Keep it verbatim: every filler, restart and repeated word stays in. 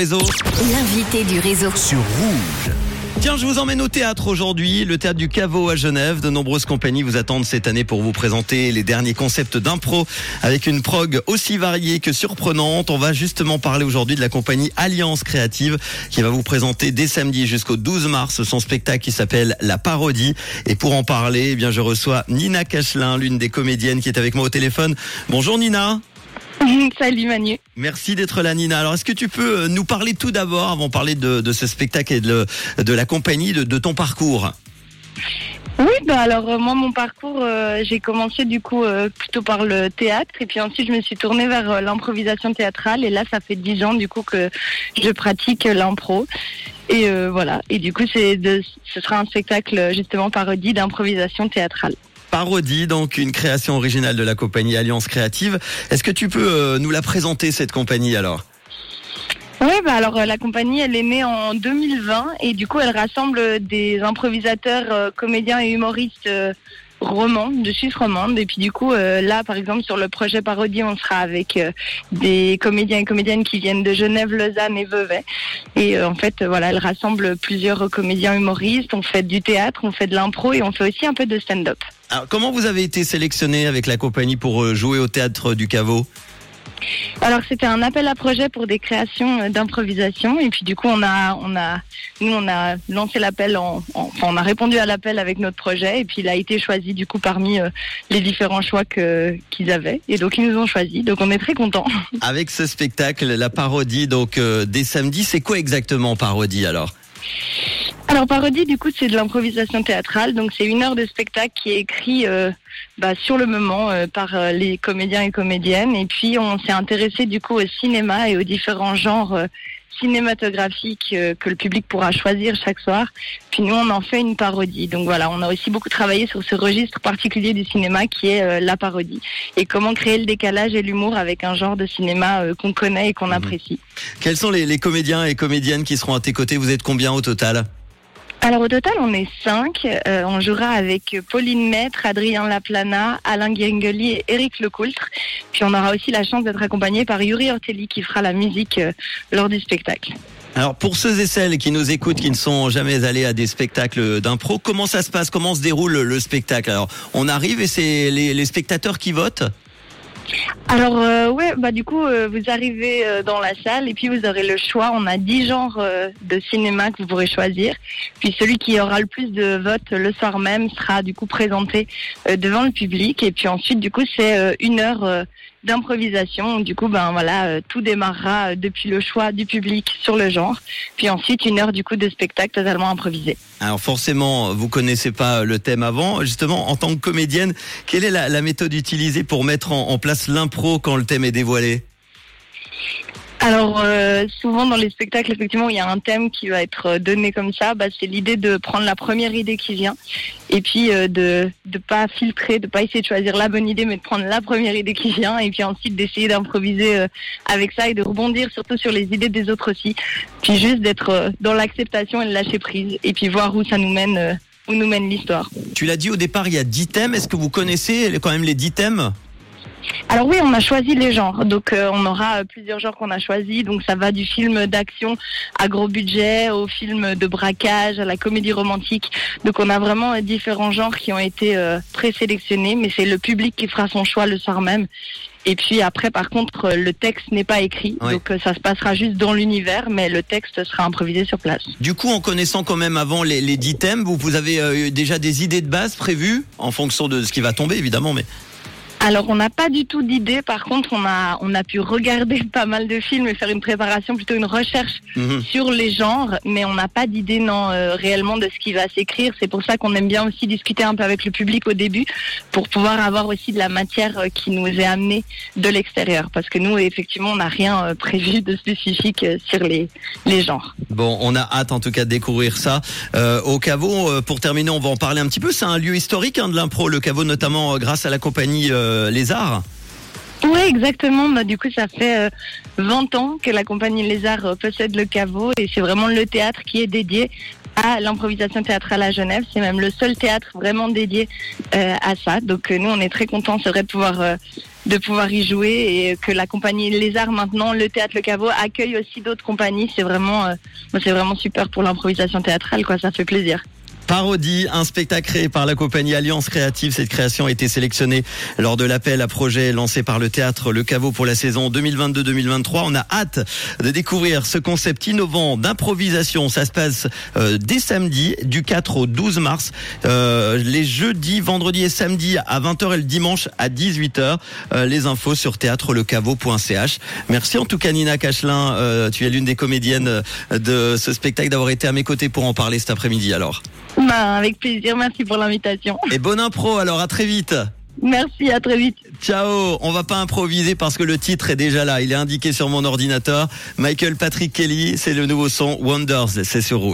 L'invité du réseau sur Rouge. Tiens, je vous emmène au théâtre aujourd'hui, le théâtre du Caveau à Genève. De nombreuses compagnies vous attendent cette année pour vous présenter les derniers concepts d'impro avec une prog aussi variée que surprenante. On va justement parler aujourd'hui de la compagnie Alliance Créative qui va vous présenter dès samedi jusqu'au douze mars son spectacle qui s'appelle La Parodie. Et pour en parler, eh bien, je reçois Nina Cachelin, l'une des comédiennes qui est avec moi au téléphone. Bonjour Nina. Salut Manu. Merci d'être là Nina. Alors est-ce que tu peux nous parler tout d'abord, avant de parler de, de ce spectacle et de, de la compagnie, de, de ton parcours ? Oui, bah alors moi mon parcours, euh, j'ai commencé du coup euh, plutôt par le théâtre et puis ensuite je me suis tournée vers euh, l'improvisation théâtrale et là ça fait dix ans du coup que je pratique l'impro. Et euh, voilà, et du coup c'est de, ce sera un spectacle justement parodie d'improvisation théâtrale. Parodie, donc une création originale de la compagnie Alliance Créative. Est-ce que tu peux euh, nous la présenter, cette compagnie, alors ? Oui, bah alors euh, la compagnie, elle est née en deux mille vingt et du coup, elle rassemble des improvisateurs, euh, comédiens et humoristes euh, romandes, de Suisse romande. Et puis du coup, euh, là, par exemple, sur le projet Parodie, on sera avec euh, des comédiens et comédiennes qui viennent de Genève, Lausanne et Vevey. Et euh, en fait, euh, voilà, elle rassemble plusieurs comédiens humoristes. On fait du théâtre, on fait de l'impro et on fait aussi un peu de stand-up. Alors, comment vous avez été sélectionné avec la compagnie pour jouer au théâtre du Caveau ? Alors c'était un appel à projet pour des créations d'improvisation et puis du coup on a, on a, nous on a lancé l'appel, en, en, enfin on a répondu à l'appel avec notre projet et puis il a été choisi du coup parmi euh, les différents choix que, qu'ils avaient et donc ils nous ont choisi, donc on est très contents. Avec ce spectacle, la parodie donc euh, dès samedi, c'est quoi exactement parodie alors ? Alors Parodie, du coup, c'est de l'improvisation théâtrale, donc c'est une heure de spectacle qui est écrit euh, bah, sur le moment euh, par euh, les comédiens et comédiennes, et puis on s'est intéressé du coup au cinéma et aux différents genres euh, cinématographiques euh, que le public pourra choisir chaque soir, puis nous on en fait une parodie, donc voilà, on a aussi beaucoup travaillé sur ce registre particulier du cinéma qui est euh, la parodie, et comment créer le décalage et l'humour avec un genre de cinéma euh, qu'on connaît et qu'on mmh. apprécie. Quels sont les, les comédiens et comédiennes qui seront à tes côtés ? Vous êtes combien au total ? Alors au total on est cinq, euh, on jouera avec Pauline Maître, Adrien Laplana, Alain Guingoli et Eric Lecoultre. Puis on aura aussi la chance d'être accompagné par Yuri Orteli qui fera la musique euh, lors du spectacle. Alors pour ceux et celles qui nous écoutent, qui ne sont jamais allés à des spectacles d'impro, comment ça se passe ? Comment se déroule le spectacle ? Alors on arrive et c'est les, les spectateurs qui votent ? Alors euh, ouais, bah du coup euh, vous arrivez euh, dans la salle et puis vous aurez le choix, on a dix genres euh, de cinéma que vous pourrez choisir, puis celui qui aura le plus de votes le soir même sera du coup présenté euh, devant le public et puis ensuite du coup c'est euh, une heure euh, d'improvisation, du coup ben voilà euh, tout démarrera euh, depuis le choix du public sur le genre, puis ensuite une heure du coup de spectacle totalement improvisé. Alors forcément vous connaissez pas le thème avant, justement en tant que comédienne, quelle est la, la méthode utilisée pour mettre en, en place l'impro quand le thème est dévoilé ? Alors euh, souvent dans les spectacles effectivement il y a un thème qui va être donné comme ça, bah, c'est l'idée de prendre la première idée qui vient et puis euh, de de pas filtrer, de pas essayer de choisir la bonne idée mais de prendre la première idée qui vient et puis ensuite d'essayer d'improviser euh, avec ça et de rebondir surtout sur les idées des autres aussi, puis juste d'être euh, dans l'acceptation et le lâcher prise et puis voir où ça nous mène, euh, où nous mène l'histoire. Tu l'as dit au départ il y a dix thèmes, est-ce que vous connaissez quand même les dix thèmes ? Alors oui, on a choisi les genres, donc euh, on aura euh, plusieurs genres qu'on a choisis, donc ça va du film d'action à gros budget, au film de braquage, à la comédie romantique, donc on a vraiment euh, différents genres qui ont été euh, présélectionnés, mais c'est le public qui fera son choix le soir même. Et puis après, par contre, le texte n'est pas écrit, oui. donc ça se passera juste dans l'univers, mais le texte sera improvisé sur place. Du coup, en connaissant quand même avant les, les dix thèmes, vous, vous avez euh, déjà des idées de base prévues, en fonction de ce qui va tomber évidemment, mais... Alors on n'a pas du tout d'idée, par contre on a on a pu regarder pas mal de films et faire une préparation, plutôt une recherche mmh. sur les genres, mais on n'a pas d'idée non euh, réellement de ce qui va s'écrire, c'est pour ça qu'on aime bien aussi discuter un peu avec le public au début, pour pouvoir avoir aussi de la matière euh, qui nous est amenée de l'extérieur, parce que nous effectivement on n'a rien euh, prévu de spécifique euh, sur les, les genres. Bon, on a hâte en tout cas de découvrir ça. Euh, au Caveau, euh, pour terminer on va en parler un petit peu, c'est un lieu historique hein, de l'impro, le Caveau notamment euh, grâce à la compagnie... Euh, Les Arts ? Oui, exactement. Bah, du coup, ça fait euh, vingt ans que la compagnie Les Arts euh, possède le Caveau et c'est vraiment le théâtre qui est dédié à l'improvisation théâtrale à Genève. C'est même le seul théâtre vraiment dédié euh, à ça. Donc, euh, nous, on est très contents, c'est vrai, de pouvoir... Euh, de pouvoir y jouer, et que la compagnie Les Arts maintenant, le théâtre Le Caveau, accueille aussi d'autres compagnies. C'est vraiment, euh, c'est vraiment super pour l'improvisation théâtrale, quoi. Ça fait plaisir. Parodie, un spectacle créé par la compagnie Alliance Créative. Cette création a été sélectionnée lors de l'appel à projet lancé par le théâtre Le Caveau pour la saison deux mille vingt-deux deux mille vingt-trois. On a hâte de découvrir ce concept innovant d'improvisation. Ça se passe euh, dès samedi, du quatre au douze mars. Euh, les jeudis, vendredis et samedis à vingt heures et le dimanche à dix-huit heures. Euh, les infos sur théâtre le caveau point c h. Merci en tout cas Nina Cachelin. Euh, tu es l'une des comédiennes de ce spectacle, d'avoir été à mes côtés pour en parler cet après-midi alors. Bah, avec plaisir, merci pour l'invitation. Et bonne impro alors, à très vite. Merci, à très vite. Ciao, on va pas improviser parce que le titre est déjà là, il est indiqué sur mon ordinateur. Michael Patrick Kelly, c'est le nouveau son Wonders, c'est sur Rouge.